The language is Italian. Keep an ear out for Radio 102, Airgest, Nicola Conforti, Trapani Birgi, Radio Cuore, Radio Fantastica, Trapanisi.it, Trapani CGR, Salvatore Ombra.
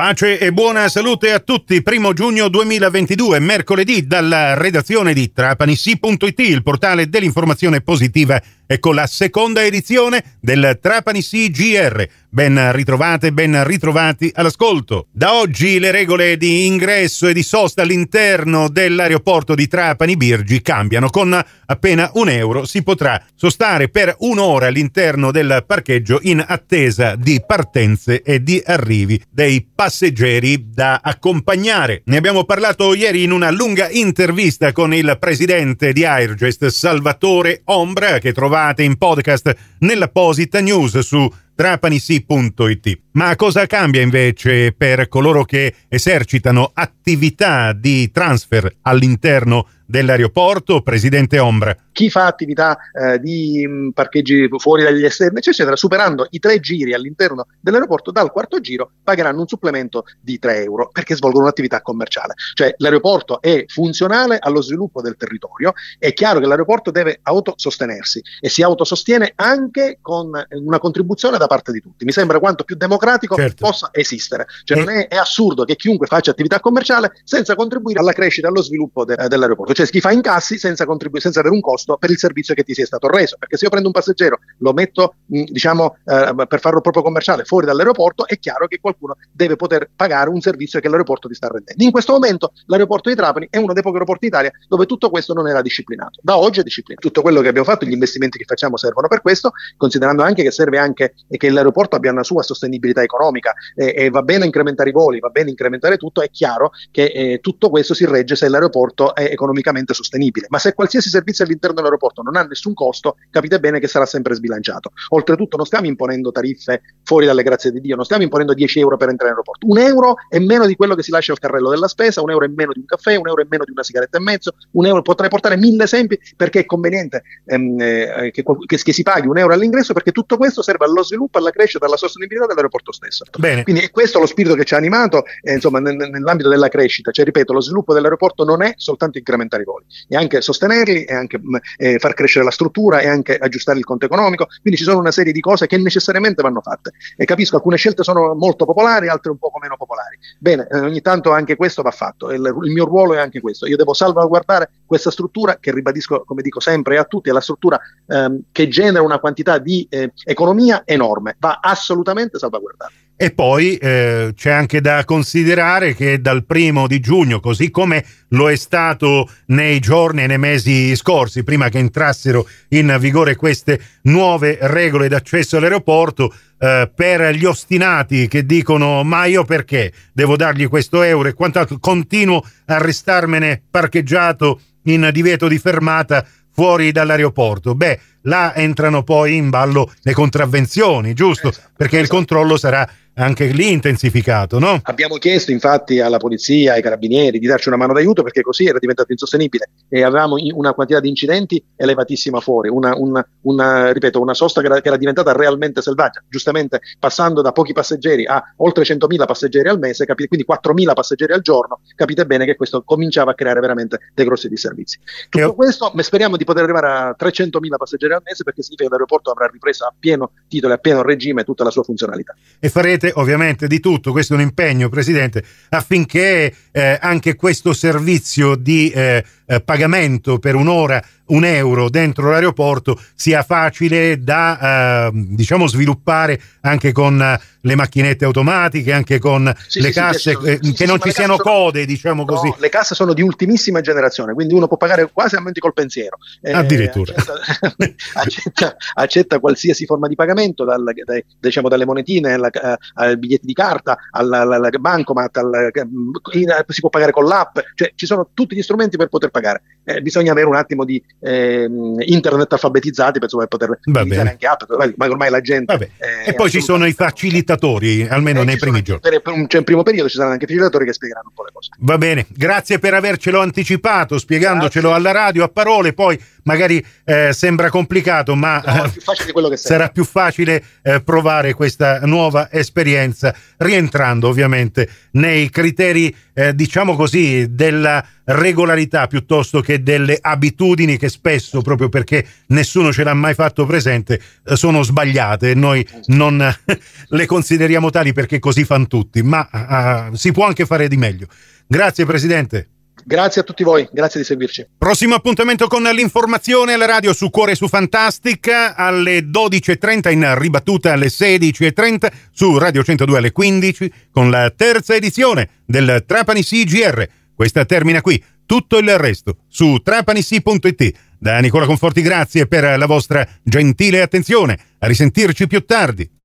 Pace e buona salute a tutti. 1° giugno 2022, mercoledì, dalla redazione di Trapanisi.it, il portale dell'informazione positiva, e con la seconda edizione del Trapani CGR. Ben ritrovate, ben ritrovati all'ascolto. Da oggi le regole di ingresso e di sosta all'interno dell'aeroporto di Trapani Birgi cambiano. Con appena €1 si potrà sostare per un'ora all'interno del parcheggio in attesa di partenze e di arrivi dei passeggeri da accompagnare. Ne abbiamo parlato ieri in una lunga intervista con il presidente di Airgest, Salvatore Ombra, che trovate in podcast nell'apposita news su Trapanisi.it. Ma cosa cambia invece per coloro che esercitano attività di transfer all'interno dell'aeroporto, presidente Ombra? Chi fa attività di parcheggi fuori dagli esterni, eccetera, superando i 3 giri all'interno dell'aeroporto, dal 4° giro pagheranno un supplemento di €3 perché svolgono un'attività commerciale. Cioè l'aeroporto è funzionale allo sviluppo del territorio. È chiaro che l'aeroporto deve autosostenersi e si autosostiene anche con una contribuzione da parte di tutti. Mi sembra quanto più democratico possa esistere. Cioè non è assurdo che chiunque faccia attività commerciale senza contribuire alla crescita e allo sviluppo dell'aeroporto. Cioè chi fa incassi senza avere un costo per il servizio che ti sia stato reso, perché se io prendo un passeggero, lo metto per farlo proprio commerciale fuori dall'aeroporto, è chiaro che qualcuno deve poter pagare un servizio che l'aeroporto ti sta rendendo. In questo momento l'aeroporto di Trapani è uno dei pochi aeroporti in Italia dove tutto questo non era disciplinato. Da oggi è disciplinato. Tutto quello che abbiamo fatto, gli investimenti che facciamo servono per questo, considerando anche che serve anche che l'aeroporto abbia una sua sostenibilità economica, e va bene incrementare i voli, va bene incrementare tutto. È chiaro che tutto questo si regge se l'aeroporto è economicamente sostenibile, ma se qualsiasi servizio all'interno dell'aeroporto non ha nessun costo, capite bene che sarà sempre sbilanciato. Oltretutto non stiamo imponendo tariffe fuori dalle grazie di Dio, non stiamo imponendo €10 per entrare in aeroporto. €1 è meno di quello che si lascia al carrello della spesa, €1 è meno di un caffè, €1 è meno di una sigaretta e mezzo, €1. Potrei portare 1000 esempi perché è conveniente che si paghi €1 all'ingresso, perché tutto questo serve allo sviluppo, alla crescita, alla sostenibilità dell'aeroporto stesso. Bene. Quindi è questo lo spirito che ci ha animato, nell'ambito della crescita. Cioè, ripeto, lo sviluppo dell'aeroporto non è soltanto incrementare i voli, è anche sostenerli, è anche far crescere la struttura e anche aggiustare il conto economico. Quindi ci sono una serie di cose che necessariamente vanno fatte, e capisco alcune scelte sono molto popolari, altre un poco meno popolari. Bene, ogni tanto anche questo va fatto. Il mio ruolo è anche questo: io devo salvaguardare questa struttura che, ribadisco, come dico sempre a tutti, è la struttura che genera una quantità di economia enorme, va assolutamente salvaguardata. E poi c'è anche da considerare che dal 1° di giugno, così come lo è stato nei giorni e nei mesi scorsi, prima che entrassero in vigore queste nuove regole d'accesso all'aeroporto, per gli ostinati che dicono ma io perché devo dargli questo €1 e quant'altro, continuo a restarmene parcheggiato in divieto di fermata fuori dall'aeroporto, là entrano poi in ballo le contravvenzioni, giusto? Esatto, perché esatto. Il controllo sarà anche lì intensificato, no? Abbiamo chiesto infatti alla polizia, ai carabinieri, di darci una mano d'aiuto, perché così era diventato insostenibile e avevamo una quantità di incidenti elevatissima fuori, una sosta che era diventata realmente selvaggia, giustamente passando da pochi passeggeri a oltre 100.000 passeggeri al mese, quindi 4.000 passeggeri al giorno. Capite bene che questo cominciava a creare veramente dei grossi disservizi. Tutto questo, speriamo di poter arrivare a 300.000 passeggeri al mese, perché significa che l'aeroporto avrà ripresa a pieno titolo, a pieno regime, tutta la sua funzionalità. E farete ovviamente di tutto, questo è un impegno, presidente, affinché anche questo servizio di pagamento per un'ora €1 dentro l'aeroporto sia facile da sviluppare anche con le macchinette automatiche, anche con le casse, che non ci siano code, così. Le casse sono di ultimissima generazione, quindi uno può pagare quasi a mente col pensiero. Addirittura. Accetta qualsiasi forma di pagamento, dalle monetine ai biglietti di carta, alla bancomat, si può pagare con l'app. Cioè ci sono tutti gli strumenti per poter pagare. Bisogna avere un attimo di internet alfabetizzati per poter utilizzare anche app, ma ormai la gente e poi ci sono i facilitatori, almeno nei primi giorni, per il primo periodo ci saranno anche i facilitatori che spiegheranno un po' le cose. Va bene, grazie per avercelo anticipato, spiegandocelo alla radio a parole, poi magari sembra complicato, ma no, sarà più facile provare questa nuova esperienza, rientrando ovviamente nei criteri diciamo così della regolarità piuttosto che delle abitudini che spesso, proprio perché nessuno ce l'ha mai fatto presente, sono sbagliate. Noi non le consideriamo tali perché così fanno tutti, ma si può anche fare di meglio. Grazie Presidente. Grazie a tutti voi, grazie di seguirci. Prossimo appuntamento con l'informazione alla radio su Cuore, su Fantastica alle 12.30, in ribattuta alle 16.30 su Radio 102 alle 15 con la terza edizione del Trapani CGR. Questa termina qui, tutto il resto su Trapanisi.it. Da Nicola Conforti, grazie per la vostra gentile attenzione. A risentirci più tardi.